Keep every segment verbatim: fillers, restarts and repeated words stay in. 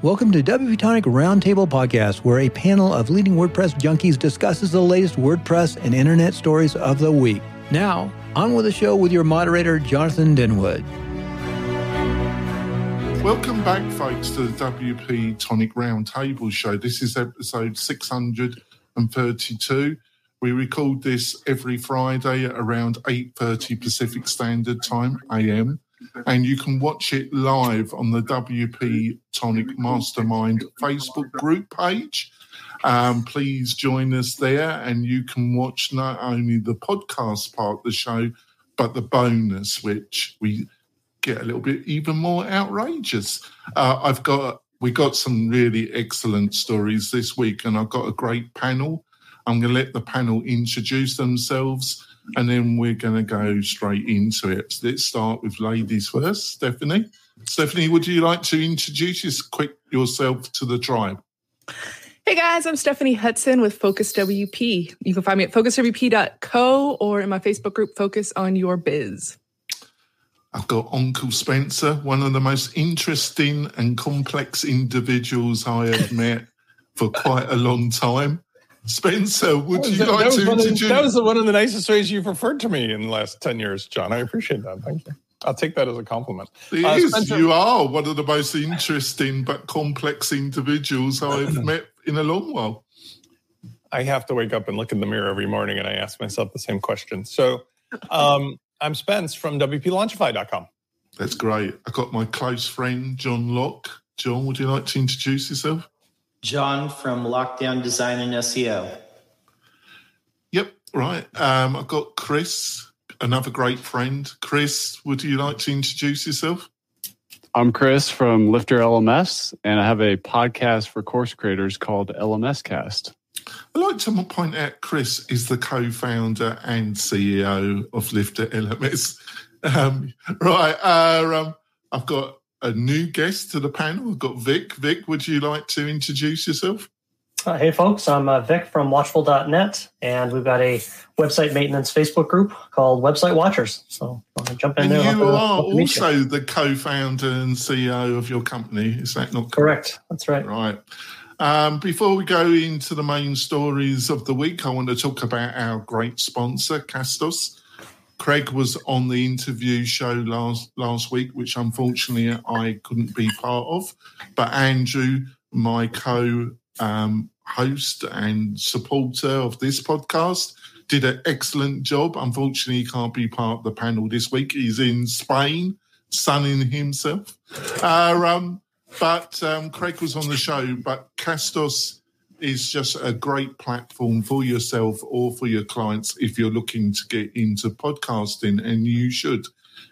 Welcome to W P Tonic Roundtable Podcast, where a panel of leading WordPress junkies discusses the latest WordPress and internet stories of the week. Now, on with the show with your moderator, Jonathan Denwood. Welcome back, folks, to the W P Tonic Roundtable Show. This is episode six hundred thirty-two. We record this every Friday at around eight thirty Pacific Standard Time, A M. And you can watch it live on the W P Tonic Mastermind Facebook group page. Um, please join us there, and you can watch not only the podcast part of the show, but the bonus, which we get a little bit even more outrageous. Uh, I've got we got some really excellent stories this week, and I've got a great panel. I'm going to let the panel introduce themselves, and then we're going to go straight into it. So let's start with ladies first. Stephanie. Stephanie, would you like to introduce you quick yourself to the tribe? Hey, guys. I'm Stephanie Hudson with Focus W P. You can find me at focus w p dot co or in my Facebook group, Focus on Your Biz. I've got Uncle Spencer, one of the most interesting and complex individuals I have met for quite a long time. Spencer, would you that, like that to introduce? Of, that was one of the nicest ways you've referred to me in the last ten years, John. I appreciate that. Thank you. I'll take that as a compliment. It uh, is. Spencer, you are one of the most interesting but complex individuals I've met in a long while. I have to wake up and look in the mirror every morning, and I ask myself the same question. So um, I'm Spence from W P Launchify dot com. That's great. I got my close friend, John Locke. John, would you like to introduce yourself? John from Lockdown Design and S E O. Yep, right. Um, I've got Chris, another great friend. Chris, would you like to introduce yourself? I'm Chris from Lifter L M S, and I have a podcast for course creators called L M S Cast. I'd like to point out Chris is the co-founder and C E O of Lifter L M S. Um, right, uh, um, I've got a new guest to the panel. We've got Vic. Vic, would you like to introduce yourself? Uh, hey, folks. I'm uh, Vic from watchful dot net, and we've got a website maintenance Facebook group called Website Watchers. So uh, jump in and there. And you are to, also you. the co-founder and C E O of your company. Is that not correct? correct? That's right. Right. Um, before we go into the main stories of the week, I want to talk about our great sponsor, Castos. Craig was on the interview show last last week, which unfortunately I couldn't be part of. But Andrew, my co, um, host and supporter of this podcast, did an excellent job. Unfortunately, he can't be part of the panel this week. He's in Spain, sunning himself. Uh, um, but um, Craig was on the show. But Castos is just a great platform for yourself or for your clients if you're looking to get into podcasting, and you should.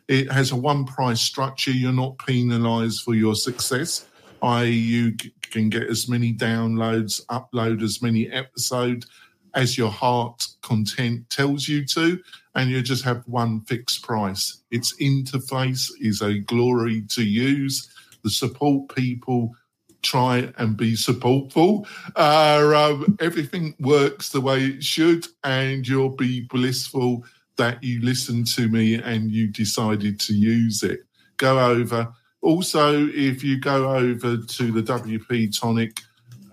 It has a one-price structure. You're not penalized for your success, that is you can get as many downloads, upload as many episodes as your heart content tells you to, and you just have one fixed price. Its interface is a glory to use. The support people try and be supportful. Uh, um, everything works the way it should, and you'll be blissful that you listened to me and you decided to use it. Go over. Also, if you go over to the W P Tonic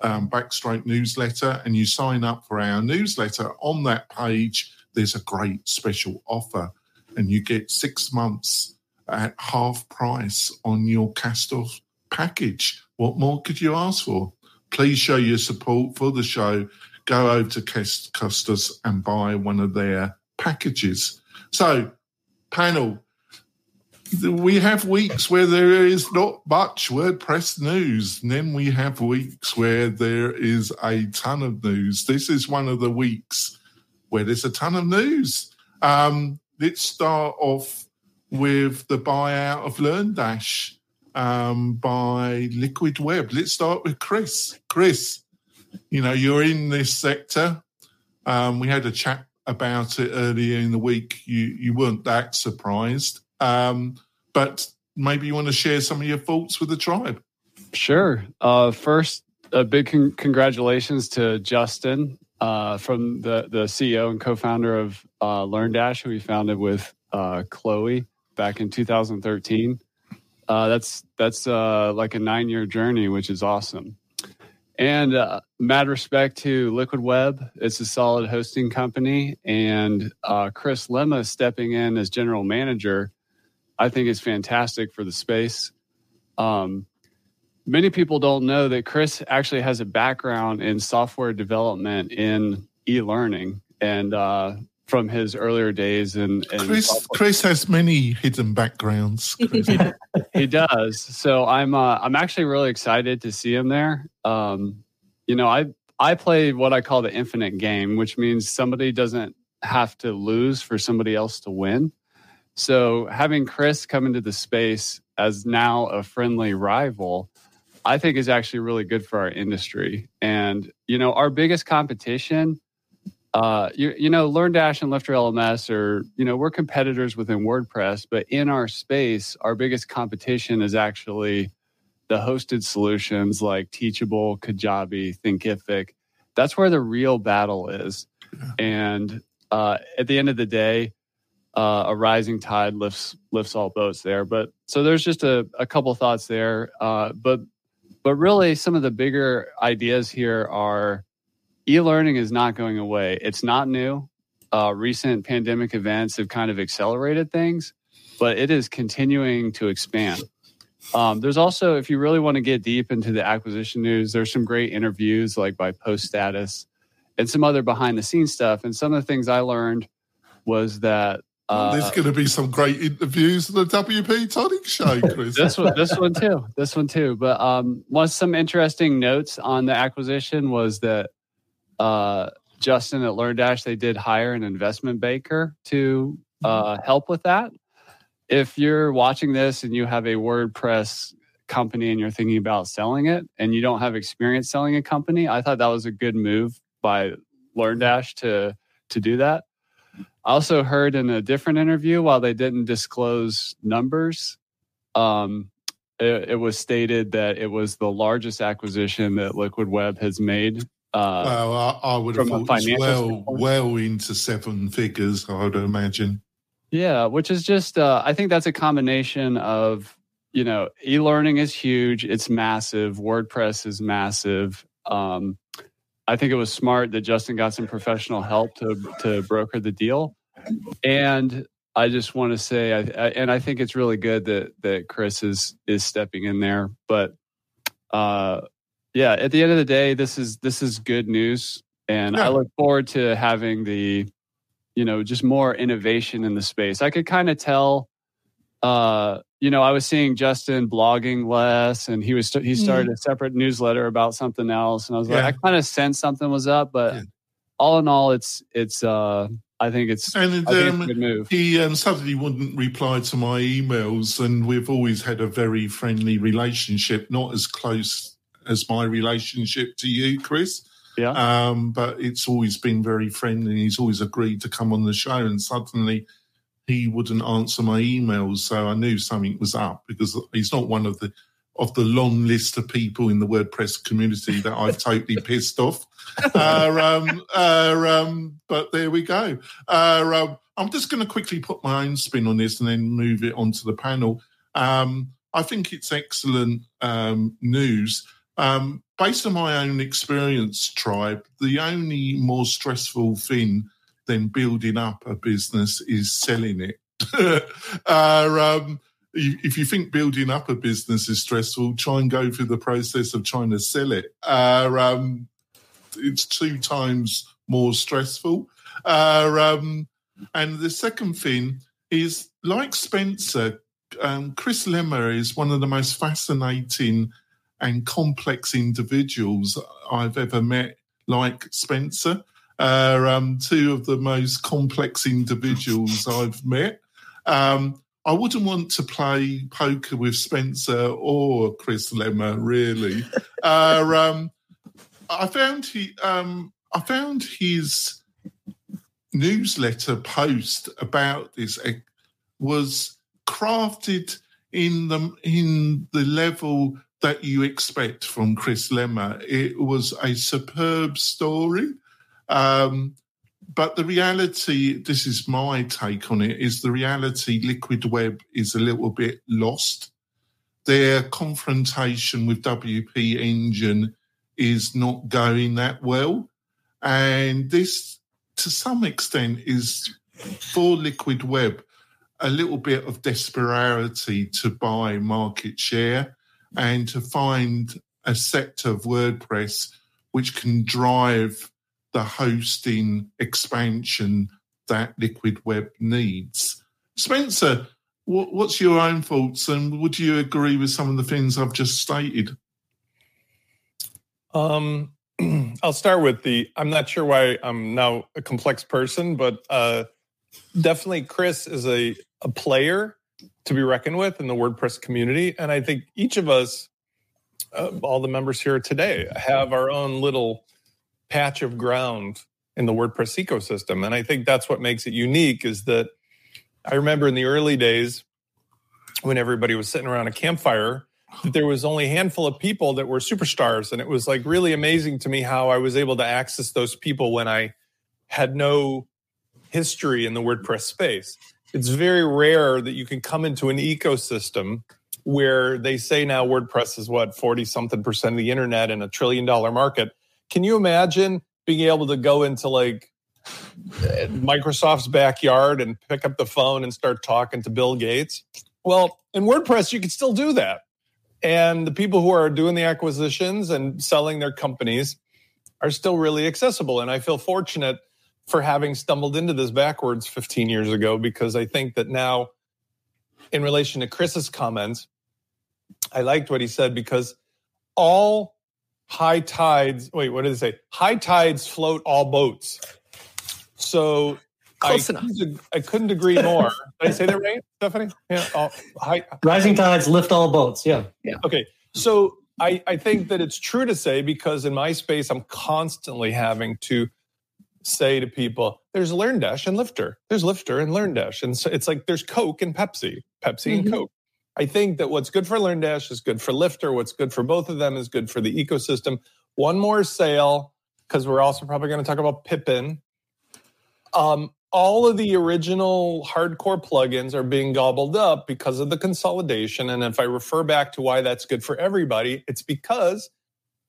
um, Backstroke newsletter and you sign up for our newsletter, on that page, there's a great special offer, and you get six months at half price on your Castos package. What more could you ask for? Please show your support for the show. Go over to Castos and buy one of their packages. So, panel, we have weeks where there is not much WordPress news, and then we have weeks where there is a ton of news. This is one of the weeks where there's a ton of news. Um, let's start off with the buyout of Learn Dash. Um, by Liquid Web. Let's start with Chris. Chris, you know, you're in this sector. Um, we had a chat about it earlier in the week. You you weren't that surprised. Um, but maybe you want to share some of your thoughts with the tribe. Sure. Uh, first, a big con- congratulations to Justin uh, from the, the C E O and co-founder of uh, Learn Dash, who we founded with uh, Chloe back in two thousand thirteen. uh, that's that's uh, like a nine-year journey, which is awesome. And uh, mad respect to Liquid Web. It's a solid hosting company. And uh, Chris Lema stepping in as general manager, I think is fantastic for the space. Um, many people don't know that Chris actually has a background in software development in e-learning and uh, from his earlier days. And Chris, Chris has many hidden backgrounds. Chris. He does. So I'm uh, I'm actually really excited to see him there. Um, you know, I I play what I call the infinite game, which means somebody doesn't have to lose for somebody else to win. So having Chris come into the space as now a friendly rival, I think is actually really good for our industry. And, you know, our biggest competition, uh, you, you know, Learn Dash and Lifter L M S are, you know, we're competitors within WordPress, but in our space, our biggest competition is actually the hosted solutions like Teachable, Kajabi, Thinkific. That's where the real battle is. Yeah. And uh, at the end of the day, Uh, a rising tide lifts lifts all boats there. But so there's just a, a couple thoughts there. Uh, but but really, some of the bigger ideas here are e-learning is not going away. It's not new. Uh, recent pandemic events have kind of accelerated things, but it is continuing to expand. Um, there's also, if you really want to get deep into the acquisition news, there's some great interviews like by Post Status and some other behind-the-scenes stuff. And some of the things I learned was that Uh, there's going to be some great interviews on the W P Tonic show, Chris. this one, this one too. This one too. But um, one some interesting notes on the acquisition was that uh, Justin at Learn Dash, they did hire an investment banker to uh, help with that. If you're watching this and you have a WordPress company and you're thinking about selling it and you don't have experience selling a company, I thought that was a good move by Learn Dash to to do that. I also heard in a different interview, while they didn't disclose numbers, um, it, it was stated that it was the largest acquisition that Liquid Web has made. Uh, well, I, I would have thought it's well, well into seven figures, I would imagine. Yeah, which is just, uh, I think that's a combination of, you know, e-learning is huge. It's massive. WordPress is massive. Um I think it was smart that Justin got some professional help to to broker the deal. And I just want to say, I, I, and I think it's really good that that Chris is is stepping in there. But uh, yeah, at the end of the day, this is this is good news, and yeah. I look forward to having the, you know, just more innovation in the space. I could kind of tell, uh, you know, I was seeing Justin blogging less, and he was he started a separate newsletter about something else, and I was yeah. like, I kind of sensed something was up, but yeah. all in all, it's it's uh, I think it's, and, I think um, it's a good move. He um, suddenly wouldn't reply to my emails, and we've always had a very friendly relationship, not as close as my relationship to you, Chris. Yeah, um, but it's always been very friendly. He's always agreed to come on the show, and suddenly he wouldn't answer my emails, so I knew something was up because he's not one of the of the long list of people in the WordPress community that I've totally pissed off. Uh, um, uh, um, but there we go. Uh, um, I'm just going to quickly put my own spin on this and then move it onto the panel. Um, I think it's excellent um, news. Um, based on my own experience, Tribe, the only more stressful thing then building up a business is selling it. uh, um, if you think building up a business is stressful, try and go through the process of trying to sell it. Uh, um, it's two times more stressful. Uh, um, and the second thing is, like Spencer, um, Chris Lema is one of the most fascinating and complex individuals I've ever met, like Spencer. Uh, um, two of the most complex individuals I've met. Um, I wouldn't want to play poker with Spencer or Chris Lema, really. uh, um, I found he, um, I found his newsletter post about this was crafted in the in the level that you expect from Chris Lema. It was a superb story. Um, but the reality, this is my take on it, is the reality Liquid Web is a little bit lost. their confrontation with W P Engine is not going that well. And this, to some extent, is for Liquid Web a little bit of desperation to buy market share and to find a sector of WordPress which can drive the hosting expansion that Liquid Web needs. Spencer, what's your own thoughts, and would you agree with some of the things I've just stated? Um, I'll start with the, I'm not sure why I'm now a complex person, but uh, definitely Chris is a, a player to be reckoned with in the WordPress community. And I think each of us, uh, all the members here today, have our own little patch of ground in the WordPress ecosystem. And I think that's what makes it unique, is that I remember in the early days when everybody was sitting around a campfire, that there was only a handful of people that were superstars. And it was like really amazing to me how I was able to access those people when I had no history in the WordPress space. It's very rare that you can come into an ecosystem where they say now WordPress is what, forty something percent of the internet and a trillion dollar market. Can you imagine being able to go into like Microsoft's backyard and pick up the phone and start talking to Bill Gates? Well, in WordPress, you can still do that. And the people who are doing the acquisitions and selling their companies are still really accessible. And I feel fortunate for having stumbled into this backwards fifteen years ago, because I think that now, in relation to Chris's comments, I liked what he said, because all high tides, wait, what did it say? High tides float all boats. So I couldn't, I couldn't agree more. Did I say that right, Stephanie? Yeah. All, high, Rising tides lift all boats. Yeah. Yeah. Okay. So I, I think that it's true to say, because in my space, I'm constantly having to say to people, there's Learn Dash and Lifter. There's Lifter and Learn Dash. And so it's like there's Coke and Pepsi, Pepsi mm-hmm. and Coke. I think that what's good for Learn Dash is good for Lifter. What's good for both of them is good for the ecosystem. One more sale, because we're also probably going to talk about Pippin. Um, all of the original hardcore plugins are being gobbled up because of the consolidation. And if I refer back to why that's good for everybody, it's because,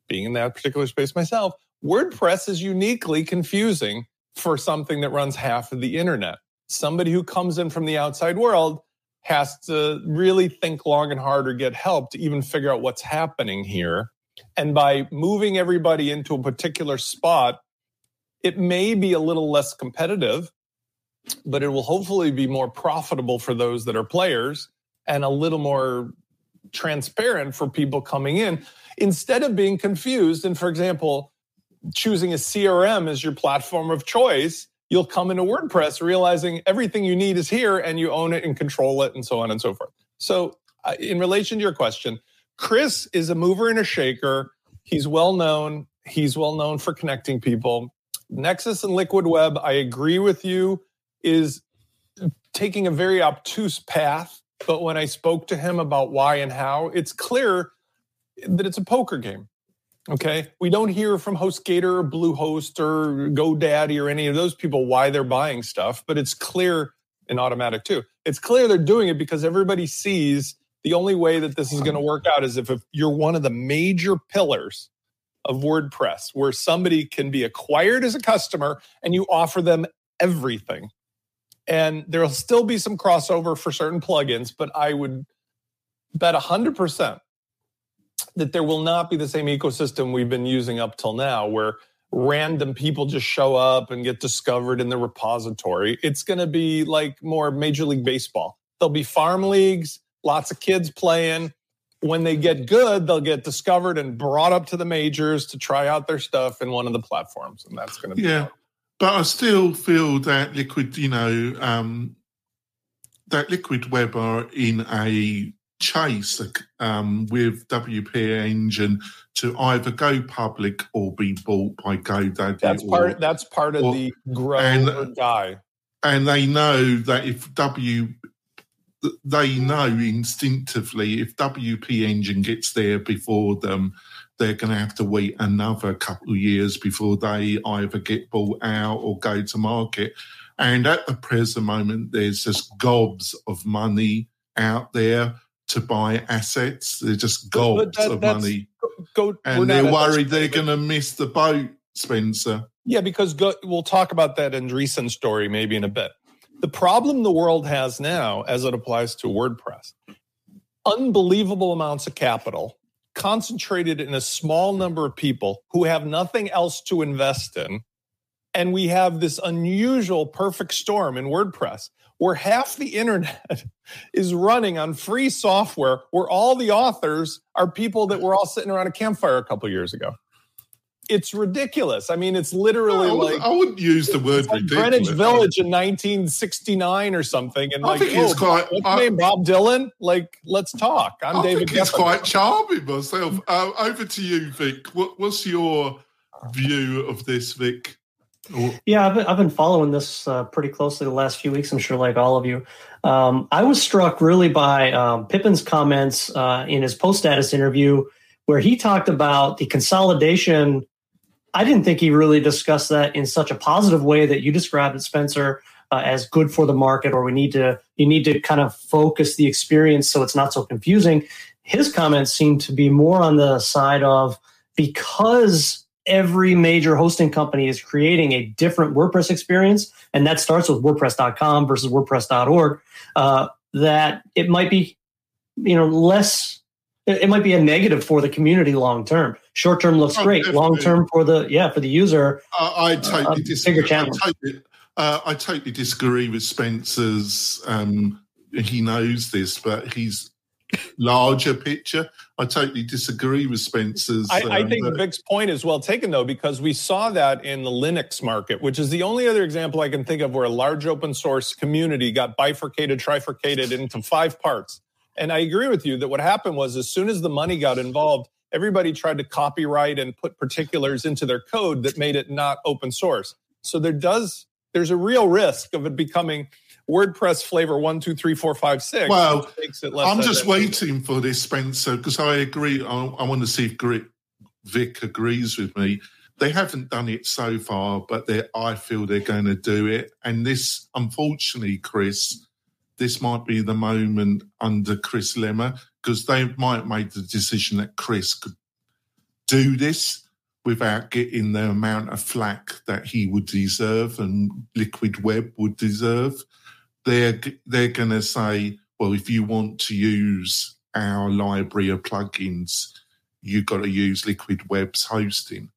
being in that particular space myself, WordPress is uniquely confusing for something that runs half of the internet. Somebody who comes in from the outside world has to really think long and hard or get help to even figure out what's happening here. And by moving everybody into a particular spot, it may be a little less competitive, but it will hopefully be more profitable for those that are players and a little more transparent for people coming in, instead of being confused. And for example, choosing a C R M as your platform of choice, you'll come into WordPress realizing everything you need is here and you own it and control it and so on and so forth. So uh, in relation to your question, Chris is a mover and a shaker. He's well known. He's well known for connecting people. Nexus and Liquid Web, I agree with you, is taking a very obtuse path. But when I spoke to him about why and how, it's clear that it's a poker game. Okay, we don't hear from HostGator or Bluehost or GoDaddy or any of those people why they're buying stuff, but it's clear, and Automatic too, it's clear they're doing it because everybody sees the only way that this is going to work out is if, if you're one of the major pillars of WordPress, where somebody can be acquired as a customer and you offer them everything. And there'll still be some crossover for certain plugins, but I would bet one hundred percent that there will not be the same ecosystem we've been using up till now, where random people just show up and get discovered in the repository. It's going to be like more Major League Baseball. There'll be farm leagues, lots of kids playing. When they get good, they'll get discovered and brought up to the majors to try out their stuff in one of the platforms. And that's going to be... Yeah, hard. But I still feel that Liquid, you know, um, that Liquid Web are in a chase um, with W P Engine to either go public or be bought by GoDaddy. That's or, part, that's part of or, the grow and, or die. And they know that if W... They know instinctively if W P Engine gets there before them, they're going to have to wait another couple of years before they either get bought out or go to market. And at the present moment, there's just gobs of money out there to buy assets. They're just gobs that, of money. Go, and they're worried they're going to miss the boat, Spencer. Yeah, because go, we'll talk about that in recent story maybe in a bit. The problem the world has now as it applies to WordPress, unbelievable amounts of capital concentrated in a small number of people who have nothing else to invest in. And we have this unusual perfect storm in WordPress where half the internet is running on free software where all the authors are people that were all sitting around a campfire a couple years ago. It's ridiculous. I mean, it's literally no, I like... I wouldn't use the word like ridiculous. Greenwich Village in nineteen sixty-nine or something. And I like, think it's oh, quite... What's I, name, Bob Dylan? Like, let's talk. I'm I David think it's Kepler. Quite charming myself. Uh, over to you, Vic. What, what's your view of this, Vic? Yeah, I've been, I've been following this uh, pretty closely the last few weeks, I'm sure, like all of you. Um, I was struck really by um, Pippin's comments uh, in his post-status interview where he talked about the consolidation. I didn't think he really discussed that in such a positive way that you described it, Spencer, uh, as good for the market, or we need to you need to kind of focus the experience so it's not so confusing. His comments seemed to be more on the side of because every major hosting company is creating a different WordPress experience, and that starts with WordPress dot com versus WordPress dot org, uh, that it might be, you know, less, it might be a negative for the community long-term. Short-term looks oh, great. Definitely. Long-term for the, yeah, for the user. Uh, I, totally uh, disagree. Bigger challenge. I, totally, uh, I totally disagree with Spencer's, um, he knows this, but he's, larger picture. I totally disagree with Spencer's. Um, I, I think but... Vic's point is well taken, though, because we saw that in the Linux market, which is the only other example I can think of where a large open source community got bifurcated, trifurcated into five parts. And I agree with you that what happened was as soon as the money got involved, everybody tried to copyright and put particulars into their code that made it not open source. So there does, there's a real risk of it becoming WordPress flavor one, two, three, four, five, six. Well, makes it less I'm just waiting for this, Spencer, because I agree. I, I want to see if Grit, Vic agrees with me. They haven't done it so far, but I feel they're going to do it. And this, unfortunately, Chris, this might be the moment under Chris Lema, because they might make the decision that Chris could do this without getting the amount of flack that he would deserve and Liquid Web would deserve. They're, they're going to say, well, if you want to use our library of plugins, you've got to use Liquid Web's hosting.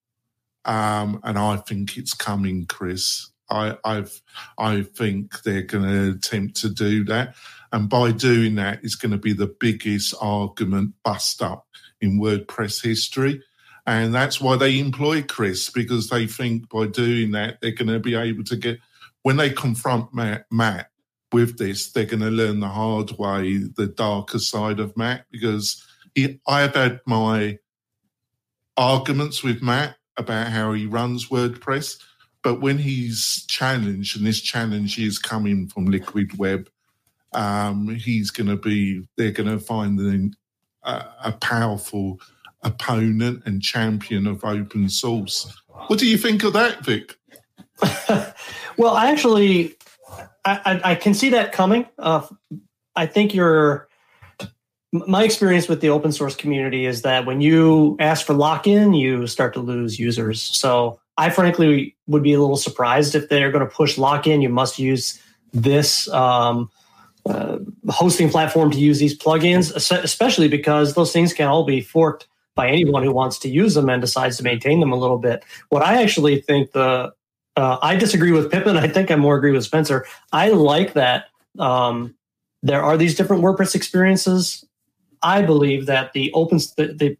Um, and I think it's coming, Chris. I I've, I think they're going to attempt to do that. And by doing that, it's going to be the biggest argument bust up in WordPress history. And that's why they employ Chris, because they think by doing that, they're going to be able to get, when they confront Matt, Matt with this, they're going to learn the hard way, the darker side of Matt, because he, I've had my arguments with Matt about how he runs WordPress, but when he's challenged, and this challenge is coming from Liquid Web, um, he's going to be, they're going to find an, a, a powerful opponent and champion of open source. What do you think of that, Vic? Well, I actually, I, I, I can see that coming. Uh, I think your my experience with the open source community is that when you ask for lock-in, you start to lose users. So I frankly would be a little surprised if they're going to push lock-in. You must use this um, uh, hosting platform to use these plugins, especially because those things can all be forked by anyone who wants to use them and decides to maintain them a little bit. What I actually think the, uh, I disagree with Pippin. I think I more agree with Spencer. I like that um, there are these different WordPress experiences. I believe that the open, the, the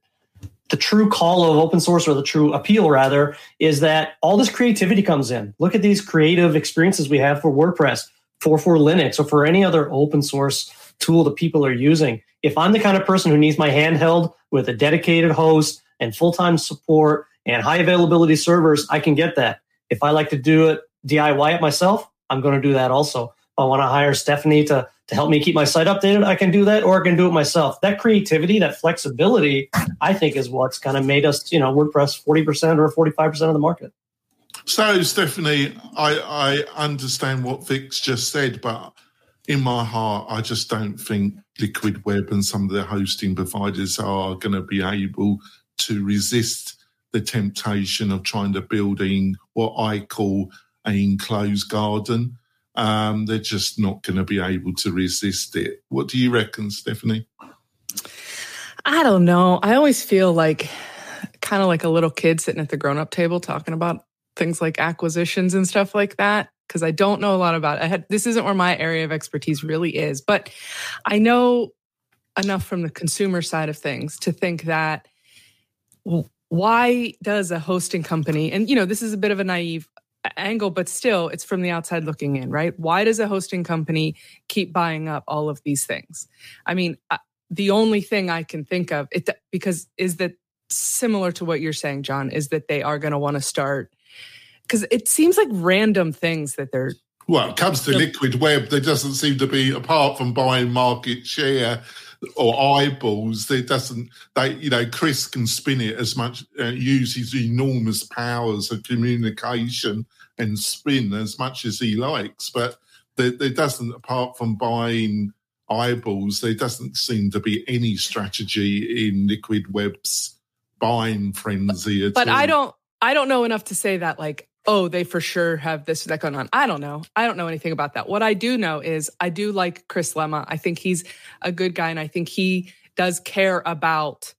the true call of open source, or the true appeal rather, is that all this creativity comes in. Look at these creative experiences we have for WordPress, for, for Linux, or for any other open source tool that people are using. If I'm the kind of person who needs my hand held with a dedicated host and full-time support and high availability servers, I can get that. If I like to do it, D I Y it myself, I'm going to do that also. If I want to hire Stephanie to, to help me keep my site updated, I can do that, or I can do it myself. That creativity, that flexibility, I think is what's kind of made us, you know, WordPress forty percent or forty-five percent of the market. So, Stephanie, I, I understand what Vic's just said, but in my heart, I just don't think Liquid Web and some of the hosting providers are going to be able to resist the temptation of trying to build in what I call an enclosed garden. Um, they're just not going to be able to resist it. What do you reckon, Stephanie? I don't know. I always feel like kind of like a little kid sitting at the grown-up table talking about things like acquisitions and stuff like that, because I don't know a lot about it. I had, this isn't where my area of expertise really is, but I know enough from the consumer side of things to think that why does a hosting company, and you know, this is a bit of a naive angle, but still it's from the outside looking in, right? Why does a hosting company keep buying up all of these things? I mean, the only thing I can think of, it because is that similar to what you're saying, John, is that they are going to want to start, because it seems like random things that they're... Well, it comes to Liquid Web, there doesn't seem to be, apart from buying market share or eyeballs, there doesn't... They, you know, Chris can spin it as much, uh, use his enormous powers of communication and spin as much as he likes, but there, there doesn't, apart from buying eyeballs, there doesn't seem to be any strategy in Liquid Web's buying frenzy at all. But I don't, I don't know enough to say that, like, oh, they for sure have this or that going on. I don't know. I don't know anything about that. What I do know is I do like Chris Lema. I think he's a good guy, and I think he does care about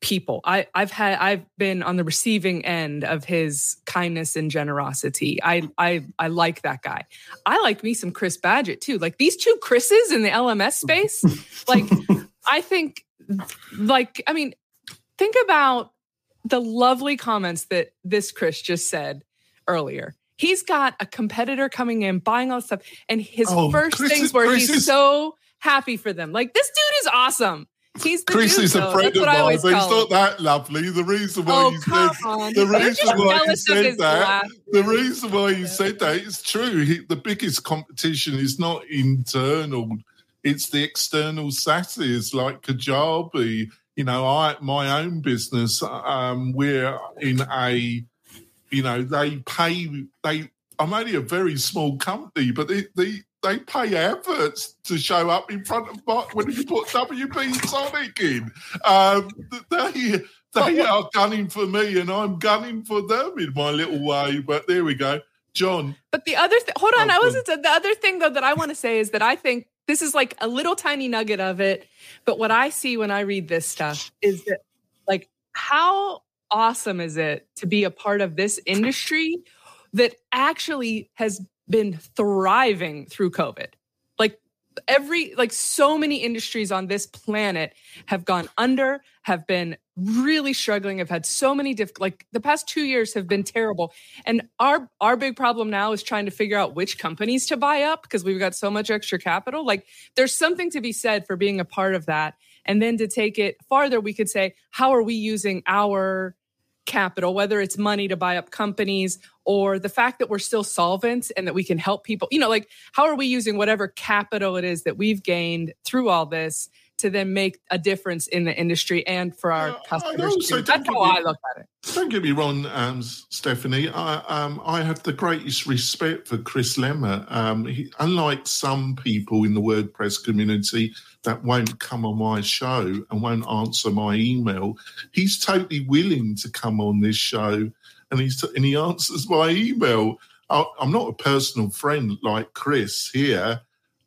people. I, I've had I've been on the receiving end of his kindness and generosity. I I I like that guy. I like me some Chris Badgett too. Like these two Chris's in the L M S space. Like I think, like I mean, think about the lovely comments that this Chris just said earlier. He's got a competitor coming in, buying all this stuff. And his oh, first Chris things is, where Chris he's is, so happy for them. Like, this dude is awesome. He's the Chris dude, is though. A friend That's of mine, but he's not that lovely. The reason why oh, he said, the reason why he said that, laugh. the reason why he said that is true. He, the biggest competition is not internal. It's the external sasses like Kajabi. You know, I my own business. Um, we're in a, you know, they pay. They I'm only a very small company, but they they, they pay adverts to show up in front of my, when you put W P Tonic in. Um, they they are gunning for me, and I'm gunning for them in my little way. But there we go, John. But the other th- hold on, oh, I wasn't the other thing though that I want to say is that I think. This is like a little tiny nugget of it. But what I see when I read this stuff is that, like, how awesome is it to be a part of this industry that actually has been thriving through COVID? Like every, like so many industries on this planet have gone under, have been really struggling, have had so many diff, like the past two years have been terrible. And our our big problem now is trying to figure out which companies to buy up because we've got so much extra capital. Like there's something to be said for being a part of that. And then to take it farther, we could say, how are we using our capital, whether it's money to buy up companies or the fact that we're still solvent and that we can help people, you know, like how are we using whatever capital it is that we've gained through all this to then make a difference in the industry and for our uh, customers. Too. That's how me, I look at it. Don't get me wrong, um, Stephanie. I, um, I have the greatest respect for Chris Lema. Um, he, unlike some people in the WordPress community that won't come on my show and won't answer my email, he's totally willing to come on this show and, he's t- and he answers my email. I, I'm not a personal friend like Chris here,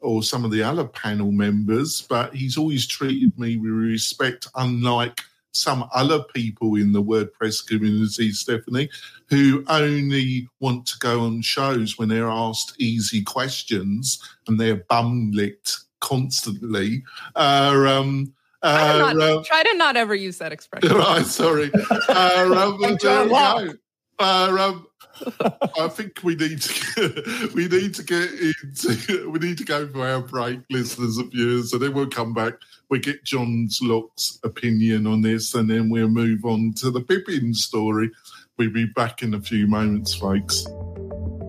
or some of the other panel members, but he's always treated me with respect, unlike some other people in the WordPress community, Stephanie, who only want to go on shows when they're asked easy questions and they're bum-licked constantly. Uh, um, uh, try, to not, uh, try to not ever use that expression. Right, sorry. uh, um, John Locke. Uh, um, I think we need to we need to get into we need to go for our break, listeners and viewers, and then we'll come back. We get John Locke's opinion on this, and then we'll move on to the Pippin story. We'll be back in a few moments, folks.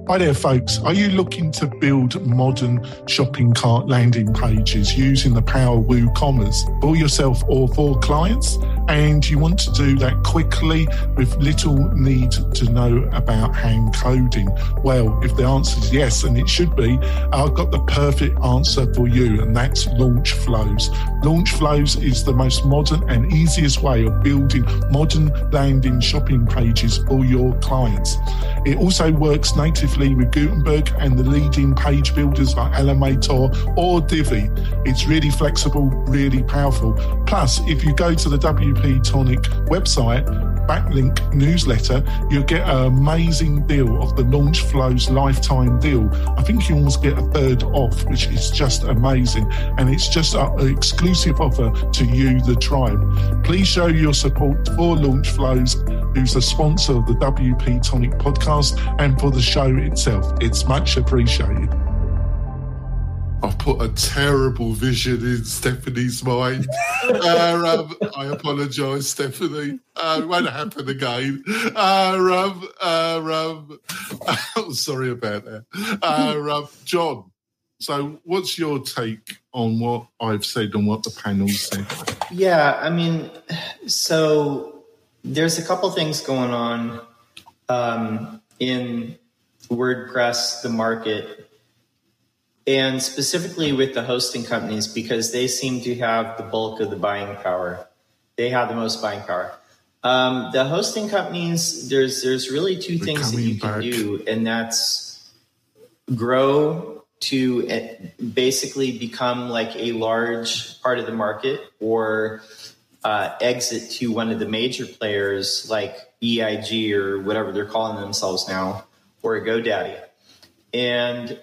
Hi there, folks. Are you looking to build modern shopping cart landing pages using the power of WooCommerce for yourself or for clients? And you want to do that quickly with little need to know about hand coding? Well, if the answer is yes, and it should be, I've got the perfect answer for you, and that's LaunchFlows. LaunchFlows is the most modern and easiest way of building modern landing shopping pages for your clients. It also works natively with Gutenberg and the leading page builders like Elementor or Divi. It's really flexible, really powerful. Plus, if you go to the W P Tonic website, Backlink newsletter, you'll get an amazing deal of the LaunchFlows lifetime deal. I think you almost get a third off, which is just amazing. And it's just an exclusive offer to you, the tribe. Please show your support for LaunchFlows, who's a sponsor of the W P Tonic podcast, and for the show itself. It's much appreciated. I've put a terrible vision in Stephanie's mind. uh, um, I apologise, Stephanie. Uh, it won't happen again. Uh, um, uh, um, sorry about that. Uh, um, John, so what's your take on what I've said and what the panel said? Yeah, I mean, so there's a couple things going on um, in WordPress, the market, and specifically with the hosting companies, because they seem to have the bulk of the buying power. They have the most buying power. Um, the hosting companies, there's there's really two We're things that you back. can do, and that's grow to basically become like a large part of the market, or uh, exit to one of the major players like E I G or whatever they're calling themselves now, or GoDaddy. And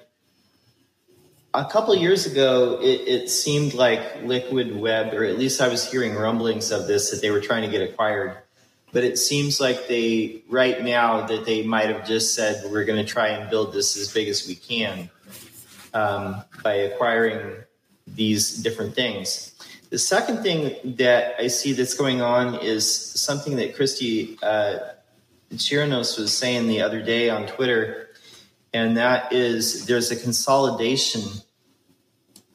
a couple of years ago, it, it seemed like Liquid Web, or at least I was hearing rumblings of this, that they were trying to get acquired. But it seems like they, right now, that they might have just said, we're going to try and build this as big as we can um, by acquiring these different things. The second thing that I see that's going on is something that Christy uh, Chirinos was saying the other day on Twitter. And that is, there's a consolidation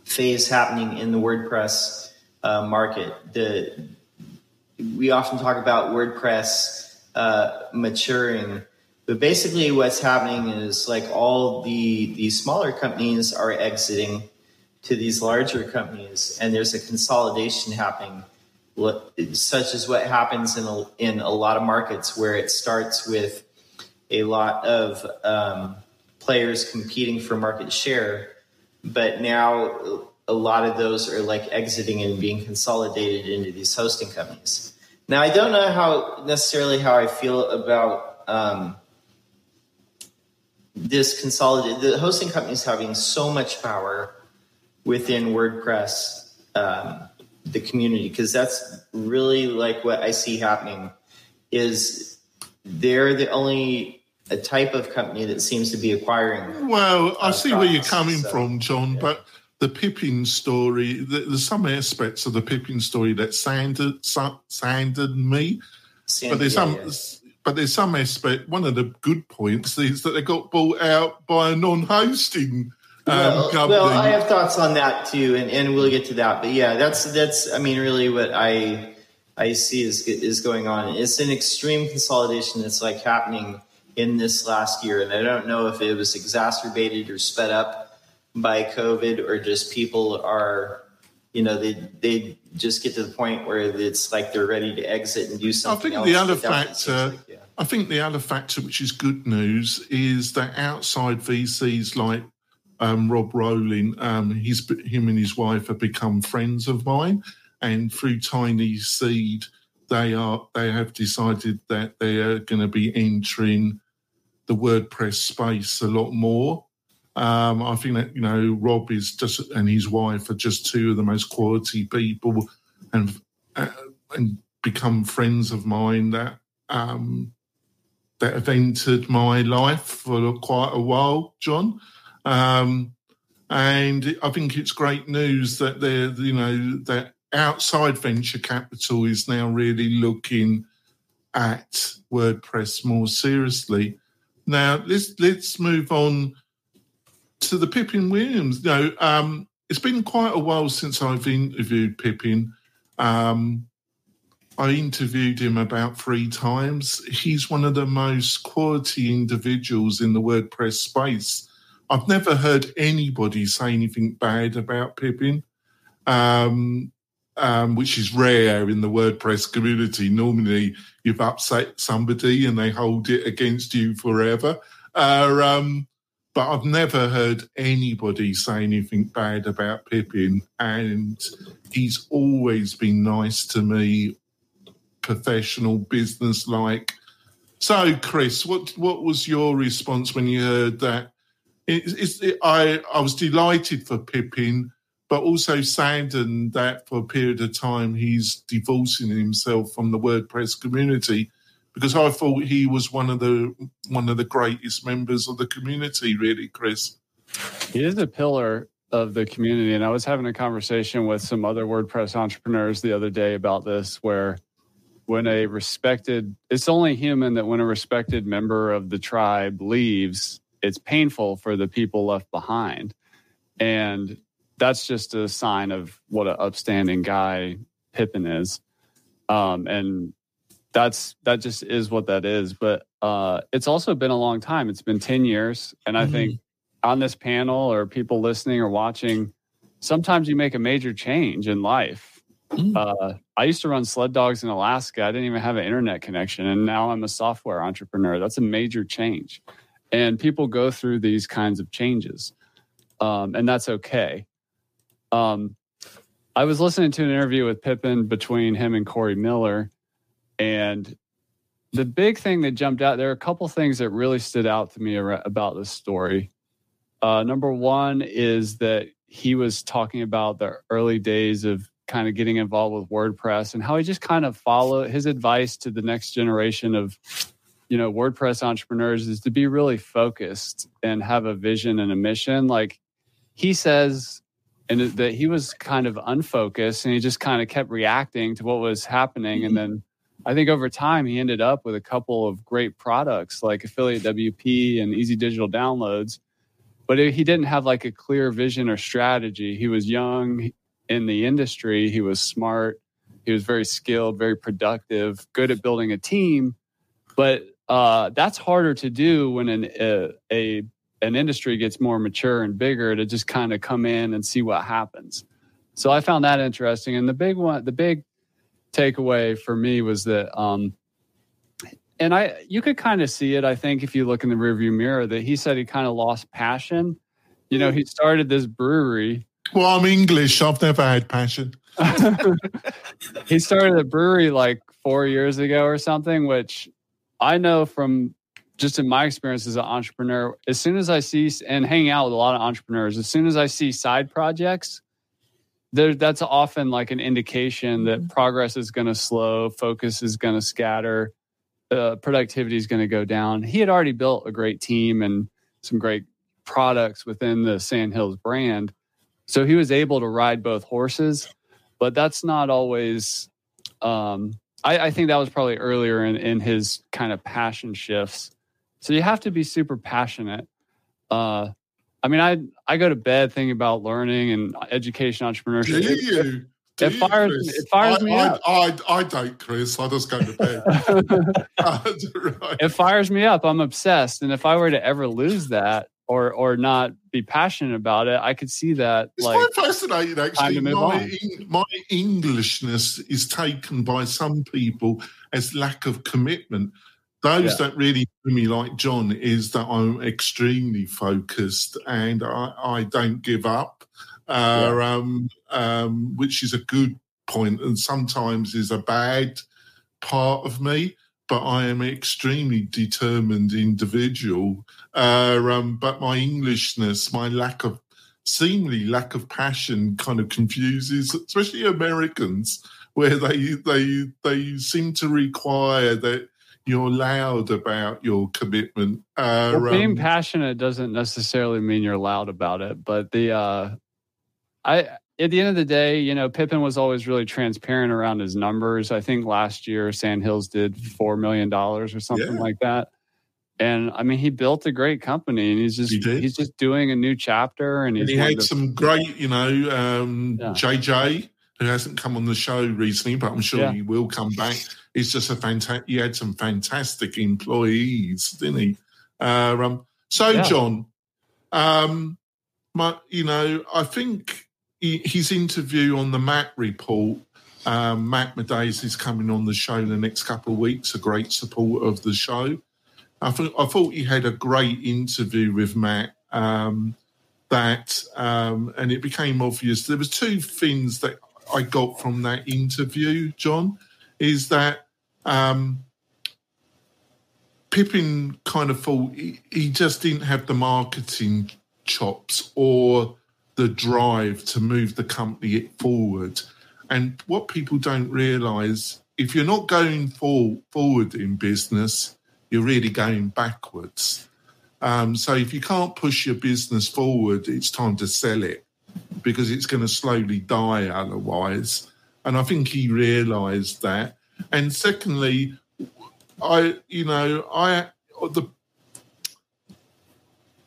phase happening in the WordPress uh, market. The, we often talk about WordPress uh, maturing, but basically what's happening is like all the, the smaller companies are exiting to these larger companies, and there's a consolidation happening, such as what happens in a, in a lot of markets where it starts with a lot of Um, players competing for market share, but now a lot of those are like exiting and being consolidated into these hosting companies. Now, I don't know how necessarily how I feel about um, this consolidated, the hosting companies having so much power within WordPress, um, the community, because that's really like what I see happening is they're the only a type of company that seems to be acquiring. Well, I see where you're coming from, John, yeah. But the Pippin story, the, there's some aspects of the Pippin story that sanded, sanded me. Sand, but there's yeah, some, yeah. but there's some aspect. One of the good points is that they got bought out by a non-hosting um, well, company. Well, I have thoughts on that too, and, and we'll get to that. But yeah, that's that's. I mean, really, what I I see is is going on. It's an extreme consolidation that's like happening in this last year. And I don't know if it was exacerbated or sped up by COVID, or just people are, you know, they they just get to the point where it's like they're ready to exit and do something else. I think else the other factor, like, yeah. I think the other factor, which is good news, is that outside V Cs like um, Rob Rowling, um, his, him and his wife have become friends of mine, and through Tiny Seed, they are they have decided that they are going to be entering the WordPress space a lot more. Um, I think that, you know, Rob is just, and his wife are just two of the most quality people, and uh, and become friends of mine that um, that have entered my life for quite a while, John. Um, and I think it's great news that they're, you know, that outside venture capital is now really looking at WordPress more seriously. Now let's let's move on to the Pippin Williams. No, um, it's been quite a while since I've interviewed Pippin. Um, I interviewed him about three times. He's one of the most quality individuals in the WordPress space. I've never heard anybody say anything bad about Pippin, um, um, which is rare in the WordPress community. Normally, you've upset somebody and they hold it against you forever. Uh, um, but I've never heard anybody say anything bad about Pippin, and he's always been nice to me, professional, business-like. So, Chris, what what was your response when you heard that? It, it, it, I, I was delighted for Pippin, but also saddened that for a period of time he's divorcing himself from the WordPress community, because I thought he was one of the one of the greatest members of the community, really, Chris. He is a pillar of the community, and I was having a conversation with some other WordPress entrepreneurs the other day about this, where when a respected, it's only human that when a respected member of the tribe leaves, it's painful for the people left behind. And that's just a sign of what an upstanding guy Pippin is. Um, and that's that just is what that is. But uh, it's also been a long time. It's been ten years. And I mm-hmm. think on this panel or people listening or watching, sometimes you make a major change in life. Mm-hmm. Uh, I used to run sled dogs in Alaska. I didn't even have an internet connection. And now I'm a software entrepreneur. That's a major change. And people go through these kinds of changes, um, and that's okay. Um, I was listening to an interview with Pippin between him and Corey Miller, and the big thing that jumped out, there are a couple things that really stood out to me about this story. Uh, number one is that he was talking about the early days of kind of getting involved with WordPress and how he just kind of followed his advice to the next generation of you know, WordPress entrepreneurs is to be really focused and have a vision and a mission. Like he says, and that he was kind of unfocused and he just kind of kept reacting to what was happening. And then I think over time he ended up with a couple of great products like Affiliate W P and Easy Digital Downloads, but he didn't have like a clear vision or strategy. He was young in the industry. He was smart. He was very skilled, very productive, good at building a team. But Uh, that's harder to do when an a, a an industry gets more mature and bigger, to just kind of come in and see what happens. So I found that interesting. And the big one, the big takeaway for me was that, um, and I you could kind of see it, I think, if you look in the rearview mirror, that he said he kind of lost passion. You know, he started this brewery. Well, I'm English. I've never had passion. He started a brewery like four years ago or something, which I know from just in my experience as an entrepreneur, as soon as I see and hang out with a lot of entrepreneurs, as soon as I see side projects, there that's often like an indication that progress is going to slow, focus is going to scatter, uh, productivity is going to go down. He had already built a great team and some great products within the Sandhills brand. So he was able to ride both horses, but that's not always... Um, I, I think that was probably earlier in, in his kind of passion shifts. So you have to be super passionate. Uh, I mean, I I go to bed thinking about learning and education, entrepreneurship. Do you? Do it, you fires, it fires I, me I, up. I, I, I don't, Chris. I just go to bed. Right. It fires me up. I'm obsessed. And if I were to ever lose that or or not be passionate about it, I could see that. It's like, quite fascinating, actually. My, in, my Englishness is taken by some people as lack of commitment. Those yeah. that really know me, like John, is that I'm extremely focused and I, I don't give up, uh, yeah. um, um, which is a good point and sometimes is a bad part of me. But I am an extremely determined individual. Uh, um, but my Englishness, my lack of, seemingly lack of passion kind of confuses, especially Americans, where they they they seem to require that you're loud about your commitment. Uh, well, being um, passionate doesn't necessarily mean you're loud about it. But the uh, I at the end of the day, you know, Pippin was always really transparent around his numbers. I think last year Sandhills did four million dollars or something yeah. like that. And I mean, he built a great company, and he's just he he's just doing a new chapter. And, and he had to, some great, you know, um, yeah. J J, who hasn't come on the show recently, but I'm sure yeah. he will come back. He's just a fantastic. He had some fantastic employees, didn't he? Uh, um, so yeah. John, um, my, you know, I think he, his interview on the Matt Report. Um, Matt Medes is coming on the show in the next couple of weeks, a great supporter of the show. I, th- I thought he had a great interview with Matt um, that, um, and it became obvious. There was two things that I got from that interview, John, is that um, Pippin kind of thought he, he just didn't have the marketing chops or the drive to move the company forward. And what people don't realise, if you're not going for, forward in business, you're really going backwards. Um, so if you can't push your business forward, it's time to sell it because it's going to slowly die otherwise. And I think he realised that. And secondly, I, you know, I the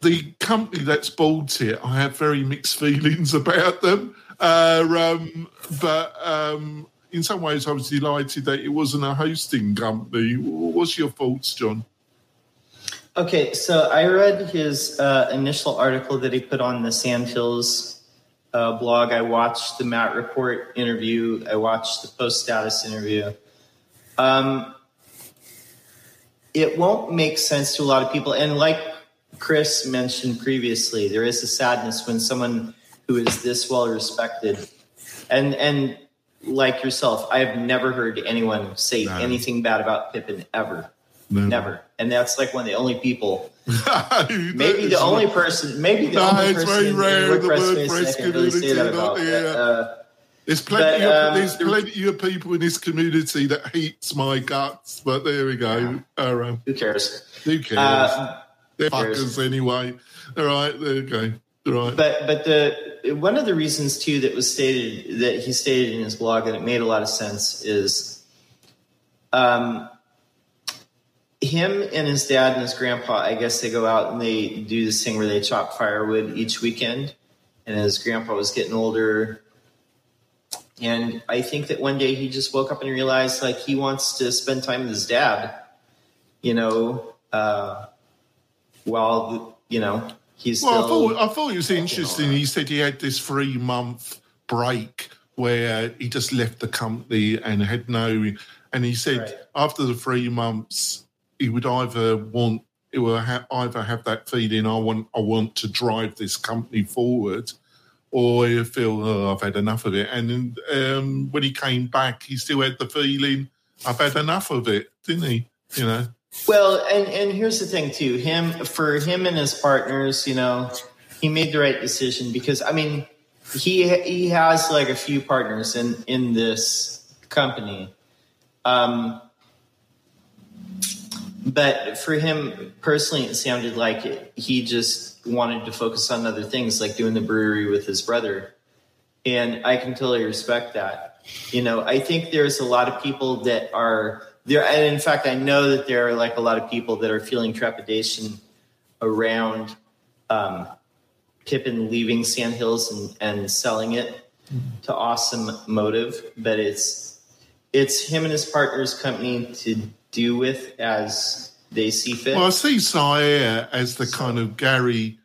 the company that's bought it, I have very mixed feelings about them. Uh, um, but um, in some ways, I was delighted that it wasn't a hosting company. What's your thoughts, John? Okay, so I read his uh, initial article that he put on the Sandhills uh, blog. I watched the Matt Report interview. I watched the post status interview. Um, it won't make sense to a lot of people. And like Chris mentioned previously, there is a sadness when someone who is this well respected, and and like yourself, I have never heard anyone say no. anything bad about Pippin ever, no. never. And that's like one of the only people, maybe the only person, maybe the no, only it's person. It's very rare. In the WordPress space I can really say that about. Yeah. Uh, there's plenty. But, um, of, there's plenty of people in this community that hates my guts, but there we go. Yeah. Uh, um, who cares? Who cares? Uh, They're who cares? Fuckers anyway. All right, there we go. Right. But but the one of the reasons too that was stated that he stated in his blog and it made a lot of sense is, um, him and his dad and his grandpa. I guess they go out and they do this thing where they chop firewood each weekend, and his grandpa was getting older. And I think that one day he just woke up and realized like he wants to spend time with his dad, you know, uh, while you know. He's well, still, I thought I thought it was interesting. He said he had this three month break where he just left the company and had no. And he said right. after the three months, he would either want it will ha- either have that feeling I want I want to drive this company forward, or he'll feel oh, I've had enough of it. And um, when he came back, he still had the feeling I've had enough of it, didn't he? You know. Well, and, and here's the thing, too. Him for him and his partners, you know, he made the right decision because, I mean, he he has like a few partners in, in this company. Um, but for him personally, it sounded like it, he just wanted to focus on other things like doing the brewery with his brother. And I can totally respect that. You know, I think there's a lot of people that are there, and in fact, I know that there are like a lot of people that are feeling trepidation around um, Pippin leaving Sandhills and, and selling it mm-hmm. to Awesome Motive. But it's it's him and his partner's company to do with as they see fit. Well, I see Syed as the kind of Gary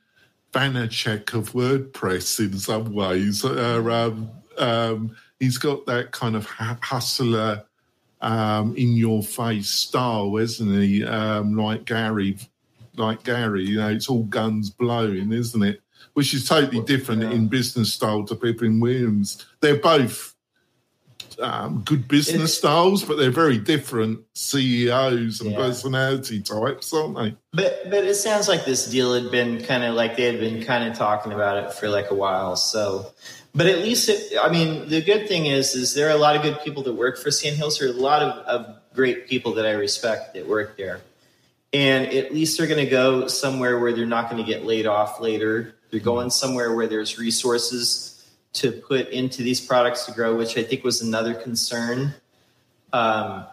Vaynerchuk of WordPress in some ways. Uh, um, um, he's got that kind of hustler. Um, in your face style, isn't he? Um, like Gary, like Gary, you know, it's all guns blowing, isn't it? Which is totally different yeah. in business style to Pippin Williams. They're both um, good business it's, styles, but they're very different C E Os and yeah. personality types, aren't they? But but it sounds like this deal had been kind of like they had been kind of talking about it for like a while, so. But at least, it, I mean, the good thing is, is there are a lot of good people that work for Sandhills. There are a lot of, of great people that I respect that work there. And at least they're going to go somewhere where they're not going to get laid off later. They're going somewhere where there's resources to put into these products to grow, which I think was another concern. Um,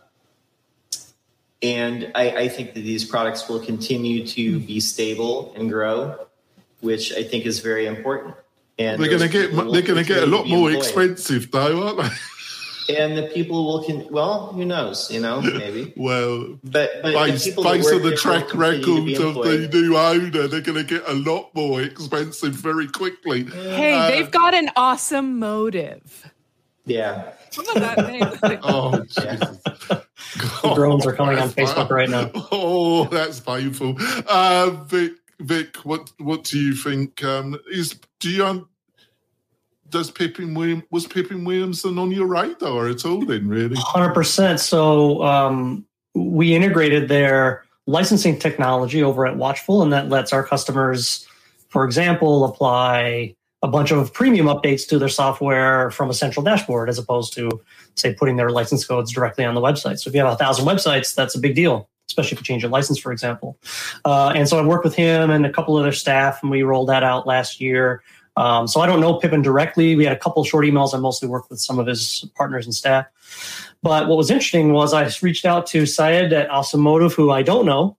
And I, I think that these products will continue to be stable and grow, which I think is very important. And they're going to get they're going to get a lot more expensive, though, aren't they? And the people will, can, well, who knows, you know, maybe. well, but, but based, the based on the track record of the new owner, they're going to get a lot more expensive very quickly. Hey, uh, they've got an awesome motive. Yeah. What about that name? Oh, Jesus. The drones are coming on Facebook right now. Oh, that's painful. Uh, Vic, Vic, what what do you think? Um, is do you? Um, Does Pippin Williams, was Pippin Williamson on your radar at all then, really? one hundred percent. So um, we integrated their licensing technology over at Watchful, and that lets our customers, for example, apply a bunch of premium updates to their software from a central dashboard as opposed to, say, putting their license codes directly on the website. So if you have one thousand websites, that's a big deal, especially if you change your license, for example. Uh, and so I worked with him and a couple of their staff, and we rolled that out last year. Um, so I don't know Pippin directly. We had a couple of short emails. I mostly worked with some of his partners and staff. But what was interesting was I reached out to Syed at Awesome Motive, who I don't know,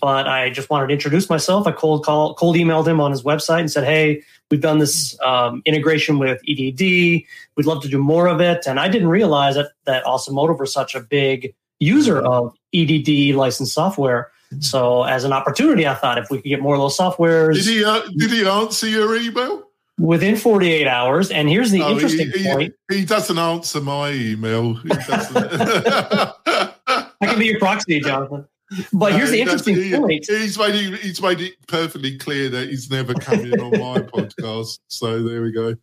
but I just wanted to introduce myself. I cold call, cold emailed him on his website and said, hey, we've done this um, integration with E D D. We'd love to do more of it. And I didn't realize that, that Awesome Motive were such a big user of E D D licensed software. So as an opportunity, I thought if we could get more of those softwares. Did he, uh, did he answer your email? Within forty-eight hours. And here's the oh, interesting he, he, point. He doesn't answer my email. He doesn't. I can be your proxy, Jonathan. But no, here's the interesting he, point. He's made, it, he's made it perfectly clear that he's never coming on my podcast. So there we go.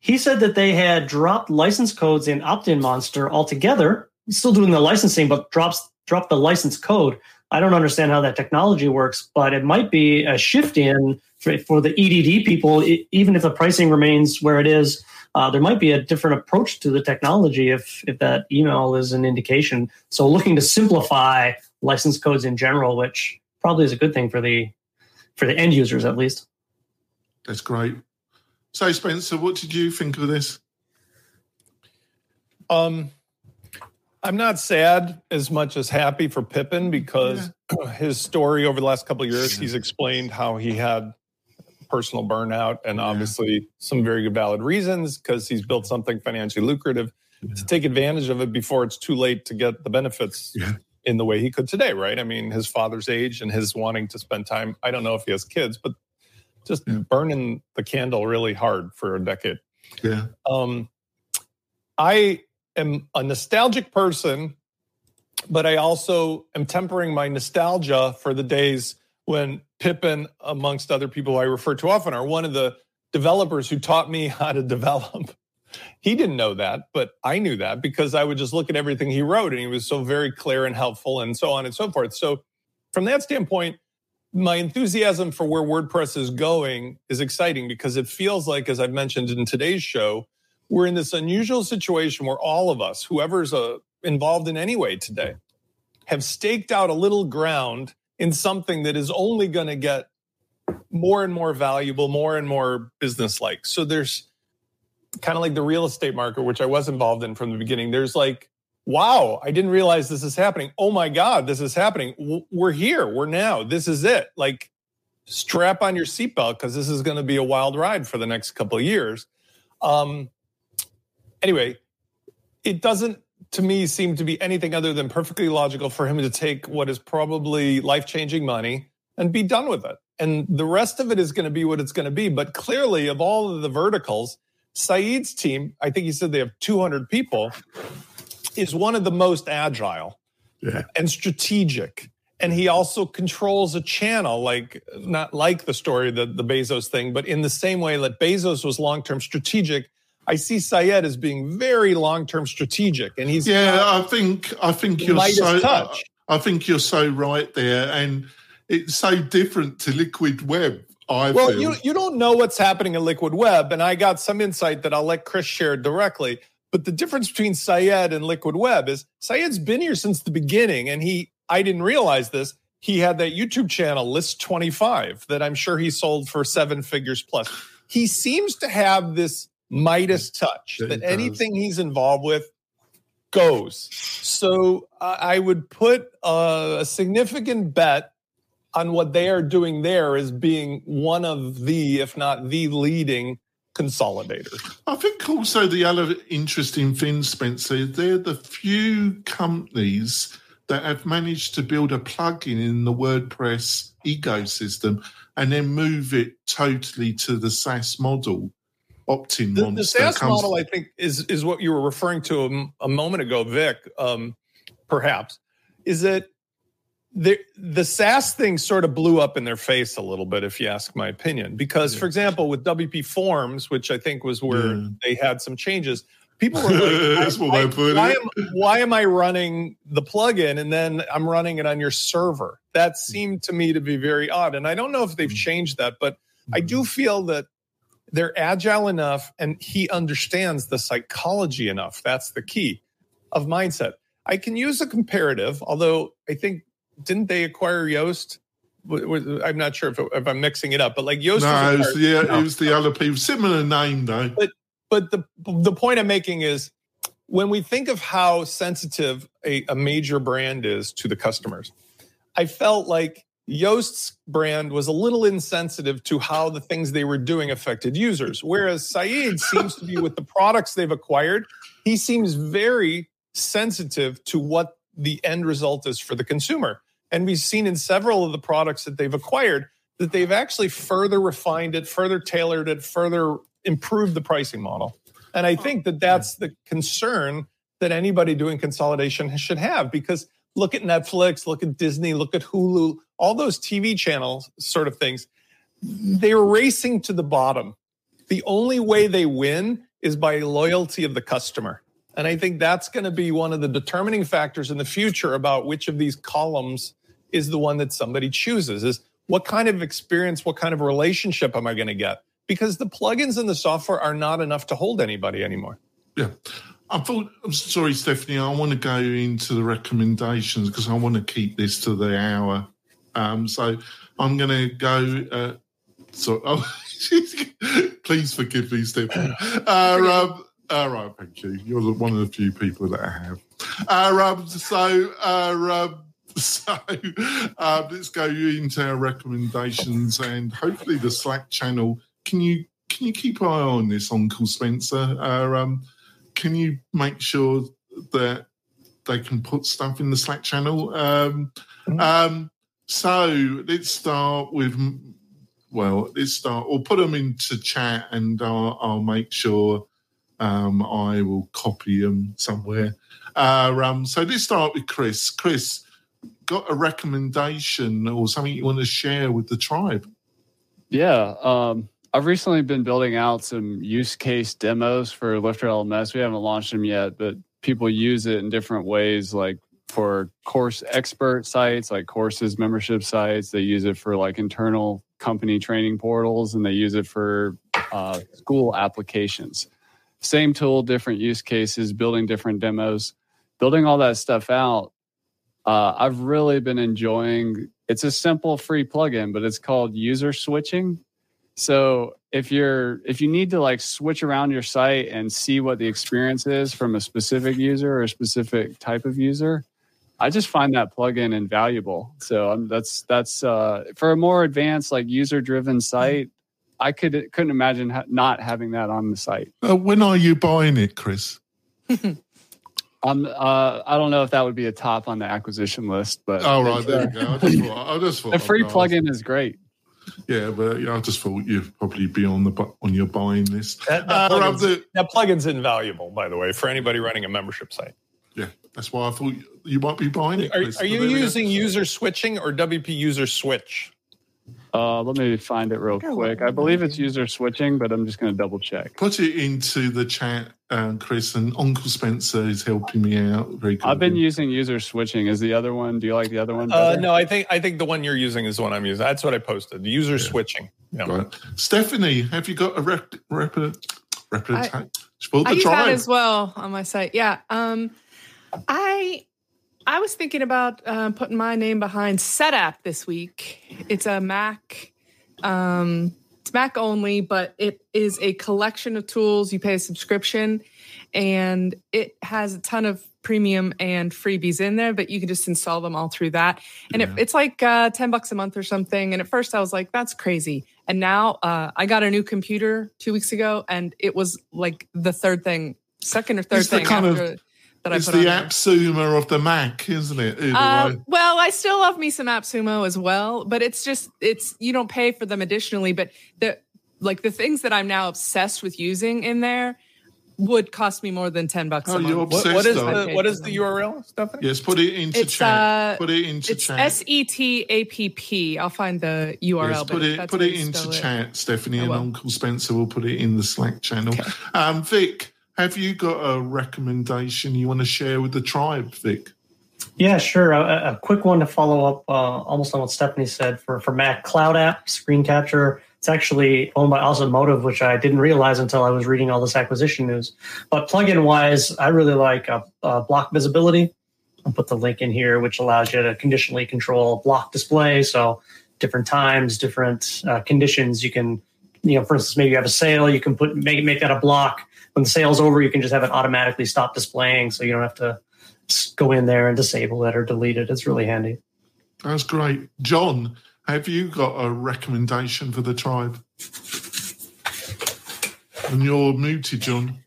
He said that they had dropped license codes in Opt-in Monster altogether. He's still doing the licensing, but drops dropped the license code. I don't understand how that technology works, but it might be a shift in for, for the E D D people. It, even if the pricing remains where it is, uh, there might be a different approach to the technology if, if that email is an indication. So looking to simplify license codes in general, which probably is a good thing for the for the end users, at least. That's great. So, Spencer, what did you think of this? Um. I'm not sad as much as happy for Pippin because yeah. his story over the last couple of years, he's explained how he had personal burnout and yeah. obviously some very valid reasons because he's built something financially lucrative yeah. to take advantage of it before it's too late to get the benefits yeah. in the way he could today, right? I mean, his father's age and his wanting to spend time. I don't know if he has kids, but just yeah. burning the candle really hard for a decade. Yeah. Um, I... I'm a nostalgic person, but I also am tempering my nostalgia for the days when Pippin, amongst other people I refer to often, are one of the developers who taught me how to develop. He didn't know that, but I knew that because I would just look at everything he wrote, and he was so very clear and helpful and so on and so forth. So from that standpoint, my enthusiasm for where WordPress is going is exciting because it feels like, as I've mentioned in today's show, we're in this unusual situation where all of us, whoever's uh, involved in any way today, have staked out a little ground in something that is only going to get more and more valuable, more and more business-like. So there's kind of like the real estate market, which I was involved in from the beginning. There's like, wow, I didn't realize this is happening. Oh my God, this is happening. We're here. We're now. This is it. Like, strap on your seatbelt because this is going to be a wild ride for the next couple of years. Um, Anyway, it doesn't, to me, seem to be anything other than perfectly logical for him to take what is probably life-changing money and be done with it. And the rest of it is going to be what it's going to be. But clearly, of all of the verticals, Syed's team, I think he said they have two hundred people, is one of the most agile yeah. and strategic. And he also controls a channel, like not like the story, the, the Bezos thing, but in the same way that Bezos was long-term strategic, I see Syed as being very long-term strategic, and he's yeah. I think I think you're so touch. I think you're so right there, and it's so different to Liquid Web. I well, feel. you you don't know what's happening in Liquid Web, and I got some insight that I'll let Chris share directly. But the difference between Syed and Liquid Web is Syed's been here since the beginning, and he I didn't realize this. He had that YouTube channel List twenty-five that I'm sure he sold for seven figures plus. He seems to have this Midas touch, that anything he's involved with goes. So uh, I would put uh, a significant bet on what they are doing there as being one of the, if not the leading consolidator. I think also the other interesting thing, Spencer, they're the few companies that have managed to build a plugin in the WordPress ecosystem and then move it totally to the SaaS model, opt-in model. The, the SaaS model, I think, is, is what you were referring to a, a moment ago, Vic, um, perhaps, is that the, the SaaS thing sort of blew up in their face a little bit, if you ask my opinion. Because, yeah. for example, with W P Forms, which I think was where yeah. they had some changes, people were like, That's why, what I put why, am, why am I running the plugin and then I'm running it on your server? That seemed to me to be very odd. And I don't know if they've changed that, but I do feel that they're agile enough and he understands the psychology enough. That's the key of mindset. I can use a comparative, although I think, didn't they acquire Yoast? I'm not sure if, it, if I'm mixing it up, but like Yoast. No, was it was the, it was the other people. Similar name, though. But, But the the point I'm making is when we think of how sensitive a, a major brand is to the customers, I felt like Yoast's brand was a little insensitive to how the things they were doing affected users. Whereas Syed seems to be with the products they've acquired, he seems very sensitive to what the end result is for the consumer. And we've seen in several of the products that they've acquired that they've actually further refined it, further tailored it, further improve the pricing model. And I think that that's the concern that anybody doing consolidation should have, because look at Netflix, look at Disney, look at Hulu, all those T V channels sort of things. They're racing to the bottom. The only way they win is by loyalty of the customer. And I think that's going to be one of the determining factors in the future about which of these columns is the one that somebody chooses, is what kind of experience, what kind of relationship am I going to get? Because the plugins and the software are not enough to hold anybody anymore. Yeah. I thought, I'm sorry, Stephanie, I want to go into the recommendations because I want to keep this to the hour. Um, so I'm going to go. Uh, sorry, oh, please forgive me, Stephanie. Uh, um, all right, thank you. You're one of the few people that I have. Uh, um, so, uh, um, So uh, let's go into our recommendations and hopefully the Slack channel. Can you can you keep an eye on this, Uncle Spencer? Uh, um, can you make sure that they can put stuff in the Slack channel? Um, mm-hmm. um, so let's start with, well, let's start, or put them into chat and I'll, I'll make sure um, I will copy them somewhere. Uh, um, so let's start with Chris. Chris, got a recommendation or something you want to share with the tribe? Yeah. Um, I've recently been building out some use case demos for Lifter L M S. We haven't launched them yet, but people use it in different ways, like for course expert sites, like courses, membership sites. They use it for like internal company training portals, and they use it for uh, school applications. Same tool, different use cases, building different demos, building all that stuff out. Uh, I've really been enjoying, it's a simple free plugin, but it's called user switching. So if you're, if you need to like switch around your site and see what the experience is from a specific user or a specific type of user, I just find that plugin invaluable. So um, that's, that's uh, for a more advanced, like user driven site, I could, couldn't imagine ha- not having that on the site. Uh, when are you buying it, Chris? I'm, uh, I don't know if that would be a top on the acquisition list, but oh right, there you go. I just thought, I just thought the free plugin is great. Yeah, but yeah, I just thought you'd probably be on the on your buying list. That, that, uh, plugin's, the, that plugin's invaluable, by the way, for anybody running a membership site. Yeah, that's why I thought you might be buying it. Are, are you using user switching or W P user switch? Uh, let me find it real quick. I believe it's user switching, but I'm just going to double check. Put it into the chat, um, Chris, and Uncle Spencer is helping me out. Very cool. I've been using user switching. Is the other one? Do you like the other one better? Uh, no, I think I think the one you're using is the one I'm using. That's what I posted. User yeah. switching. Yeah. Right. Stephanie, have you got a rep? rep, rep, rep I, I use that as well on my site. Yeah. Um, I. I was thinking about uh, putting my name behind SetApp this week. It's a Mac. Um, it's Mac only, but it is a collection of tools. You pay a subscription and it has a ton of premium and freebies in there, but you can just install them all through that. And yeah. it, it's like uh, ten bucks a month or something. And at first I was like, that's crazy. And now uh, I got a new computer two weeks ago, and it was like the third thing, second or third it's thing after of- That it's the AppSumo of the Mac, isn't it? Uh, well, I still love me some AppSumo as well, but it's just, it's, you don't pay for them additionally, but the, like the things that I'm now obsessed with using in there would cost me more than ten bucks oh, a month. What, what is the, what is the U R L, Stephanie? Yes, put it into it's, chat. Uh, put it into it's chat. S E T A P P. I'll find the U R L. Yes, put it, put it into chat, it. Stephanie, and Uncle Spencer will put it in the Slack channel. Okay. Um, Vic, have you got a recommendation you want to share with the tribe, Vic? Yeah, sure. A, a quick one to follow up uh, almost on what Stephanie said for, for Mac Cloud App Screen Capture. It's actually owned by Awesome Motive, which I didn't realize until I was reading all this acquisition news. But plugin-wise, I really like uh, uh, block visibility. I'll put the link in here, which allows you to conditionally control block display. So different times, different uh, conditions. You can, you know, for instance, maybe you have a sale. You can put make make that a block. When the sale's over, you can just have it automatically stop displaying, so you don't have to go in there and disable it or delete it. It's really handy. That's great. John, have you got a recommendation for the tribe? And you're muted, John.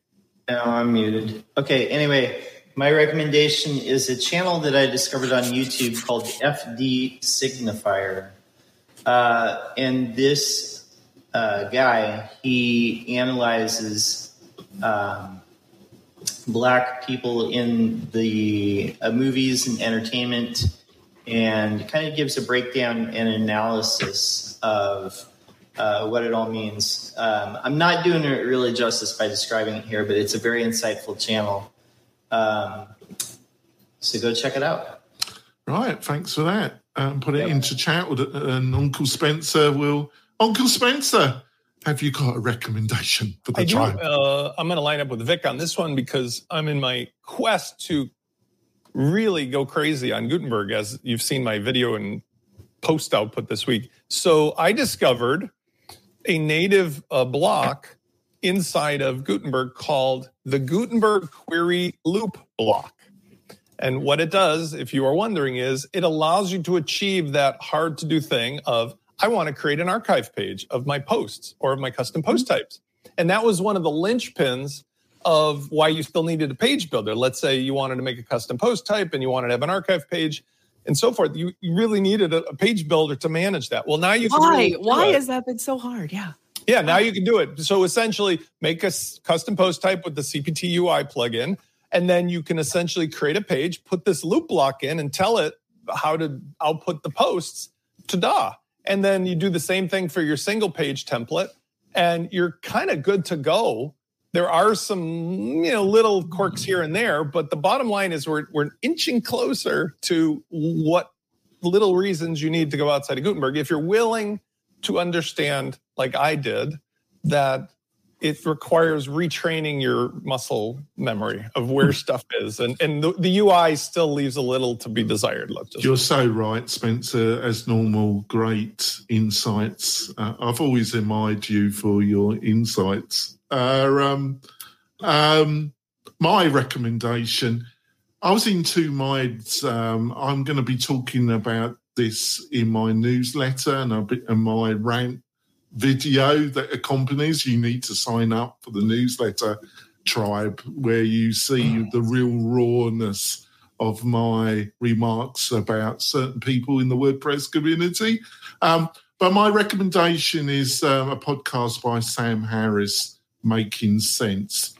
No, I'm muted. Okay, anyway, my recommendation is a channel that I discovered on YouTube called F D Signifier. Uh, and this uh, guy, he analyzes... Um, black people in the uh, movies and entertainment, and kind of gives a breakdown and analysis of uh, what it all means. Um, I'm not doing it really justice by describing it here, but it's a very insightful channel. Um, so go check it out. Right. Thanks for that. Um, put it yep. into chat with, uh, and Uncle Spencer will... Uncle Spencer! Have you got a recommendation for the I tribe? Do, uh, I'm going to line up with Vic on this one because I'm in my quest to really go crazy on Gutenberg, as you've seen my video and post output this week. So I discovered a native uh, block inside of Gutenberg called the Gutenberg Query Loop Block. And what it does, if you are wondering, is it allows you to achieve that hard-to-do thing of I want to create an archive page of my posts or of my custom post types. And that was one of the linchpins of why you still needed a page builder. Let's say you wanted to make a custom post type and you wanted to have an archive page and so forth. You, you really needed a, a page builder to manage that. Well, now you can... Why? Really why it. has that been so hard? Yeah. Yeah, now you can do it. So essentially make a custom post type with the C P T U I plugin, and then you can essentially create a page, put this loop block in and tell it how to output the posts. Ta-da! And then you do the same thing for your single page template, and you're kind of good to go. There are some, you know, little quirks here and there, but the bottom line is we're we're inching closer to what little reasons you need to go outside of Gutenberg. If you're willing to understand, like I did, that it requires retraining your muscle memory of where stuff is. And and the, the U I still leaves a little to be desired. Let's just You're so right, Spencer. As normal, great insights. Uh, I've always admired you for your insights. Uh, um, um, my recommendation, I was in two minds. Um, I'm going to be talking about this in my newsletter and, a bit, and my rant video that accompanies. You need to sign up for the newsletter, tribe, where you see the real rawness of my remarks about certain people in the WordPress community. Um, but my recommendation is um, a podcast by Sam Harris, Making Sense.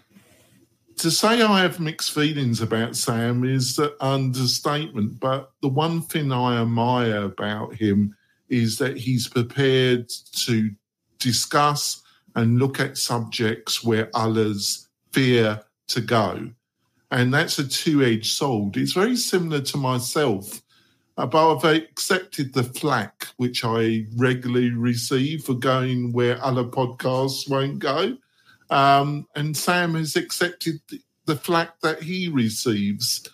To say I have mixed feelings about Sam is an understatement, but the one thing I admire about him is that he's prepared to discuss and look at subjects where others fear to go. And that's a two-edged sword. It's very similar to myself, but I've accepted the flack which I regularly receive for going where other podcasts won't go. Um, and Sam has accepted the flack that he receives.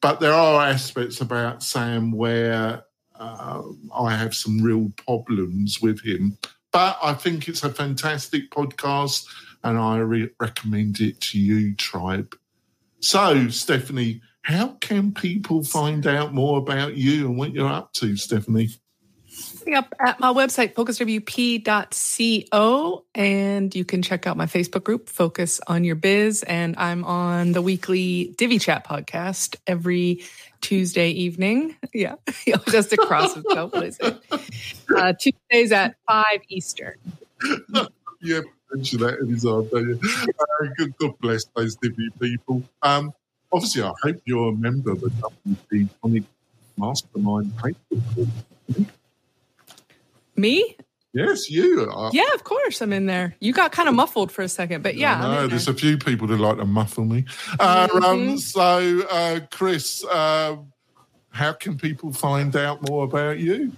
But there are aspects about Sam where... Uh, I have some real problems with him. But I think it's a fantastic podcast and I re- recommend it to you, Tribe. So, Stephanie, how can people find out more about you and what you're up to, Stephanie? Up at my website, focus w p dot co, and you can check out my Facebook group, Focus on Your Biz, and I'm on the weekly Divi Chat podcast every Tuesday evening. Yeah, just across the place. Uh, Tuesdays at five Eastern. Yeah, mention that in his arm, don't you? Uh, God bless those Divi people. Um, obviously, I hope you're a member of the W P Tonic Mastermind Facebook group. Me? Yes, you. I, yeah, of course I'm in there. You got kind of muffled for a second, but yeah. I know, there's there. a few people that like to muffle me. Uh, mm-hmm. um, so, uh, Chris, uh, how can people find out more about you?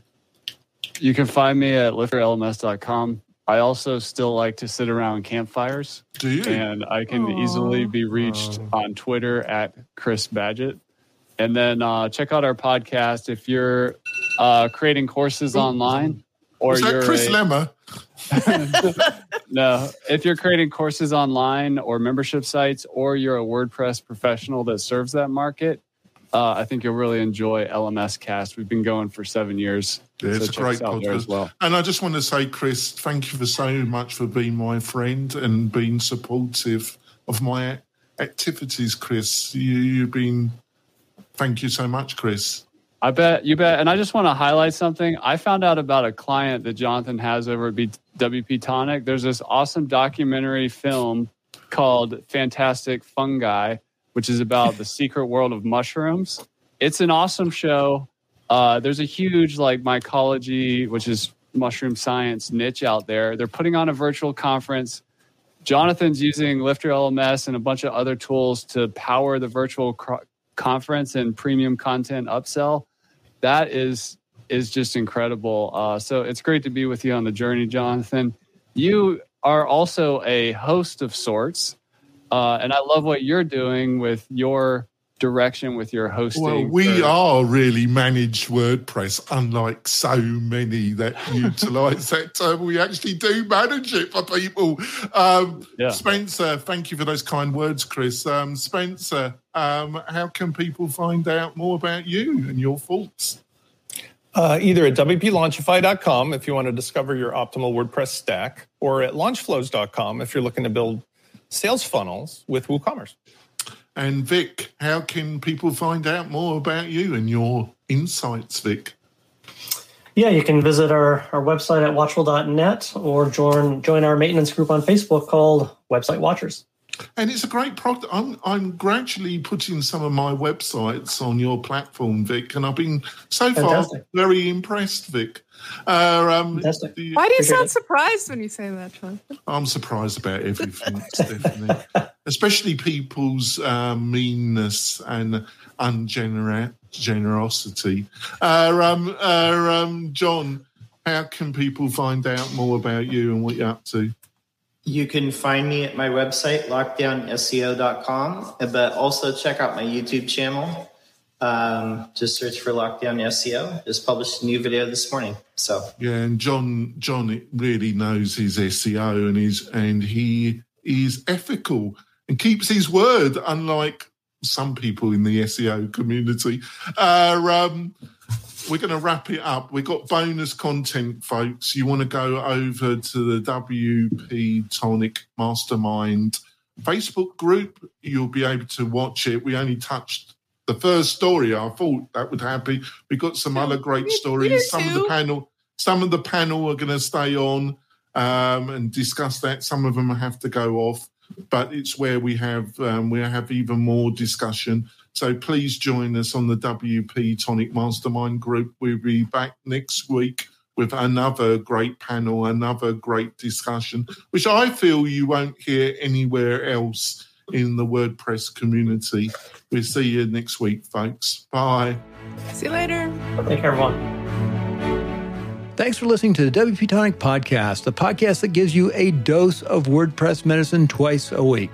You can find me at lifter l m s dot com. I also still like to sit around campfires. Do you? And I can Aww. easily be reached Aww. on Twitter at Chris Badgett. And then uh, check out our podcast if you're uh, creating courses Ooh. online. Or Is that Chris a, Lema? No. If you're creating courses online or membership sites, or you're a WordPress professional that serves that market, uh, I think you'll really enjoy L M S Cast. We've been going for seven years. Yeah, it's so a great podcast as well. And I just want to say, Chris, thank you for so much for being my friend and being supportive of my activities, Chris. You, you've been... Thank you so much, Chris. I bet. You bet. And I just want to highlight something. I found out about a client that Jonathan has over at W P Tonic. There's this awesome documentary film called Fantastic Fungi, which is about the secret world of mushrooms. It's an awesome show. Uh, there's a huge like mycology, which is mushroom science niche out there. They're putting on a virtual conference. Jonathan's using Lifter L M S and a bunch of other tools to power the virtual cro- conference and premium content upsell. That is is just incredible. Uh, so it's great to be with you on the journey, Jonathan. You are also a host of sorts, uh, and I love what you're doing with your direction with your hosting. Well, we for- are really managed WordPress, unlike so many that utilize that term. We actually do manage it for people. Um, yeah. Spencer, thank you for those kind words, Chris. Um, Spencer, um, how can people find out more about you and your thoughts? Uh, either at w p launchify dot com if you want to discover your optimal WordPress stack, or at launch flows dot com if you're looking to build sales funnels with WooCommerce. And Vic, how can people find out more about you and your insights, Vic? Yeah, you can visit our, our website at watchful dot net or join join our maintenance group on Facebook called Website Watchers. And it's a great product. I'm, I'm gradually putting some of my websites on your platform, Vic, and I've been so Fantastic. far very impressed, Vic. Uh, um, the, Why do you sound it. surprised when you say that, John? I'm surprised about everything, Stephanie. Especially people's uh, meanness and ungenerosity. Ungener- uh, um, uh, um, John, how can people find out more about you and what you're up to? You can find me at my website, lockdown s e o dot com, but also check out my YouTube channel. Um, just search for Lockdown S E O. Just published a new video this morning. So yeah, and John, John really knows his S E O, and he's and he is ethical and keeps his word, unlike some people in the S E O community. Uh, um, We're going to wrap it up. We've got bonus content, folks. You want to go over to the W P Tonic Mastermind Facebook group. You'll be able to watch it. We only touched the first story. I thought that would happen. We've got some other great stories. Some of the panel, some of the panel are going to stay on um, and discuss that. Some of them have to go off, but it's where we have um, we have even more discussion. So please join us on the W P Tonic Mastermind group. We'll be back next week with another great panel, another great discussion, which I feel you won't hear anywhere else in the WordPress community. We'll see you next week, folks. Bye. See you later. Take care, everyone. Thanks for listening to the W P Tonic Podcast, the podcast that gives you a dose of WordPress medicine twice a week.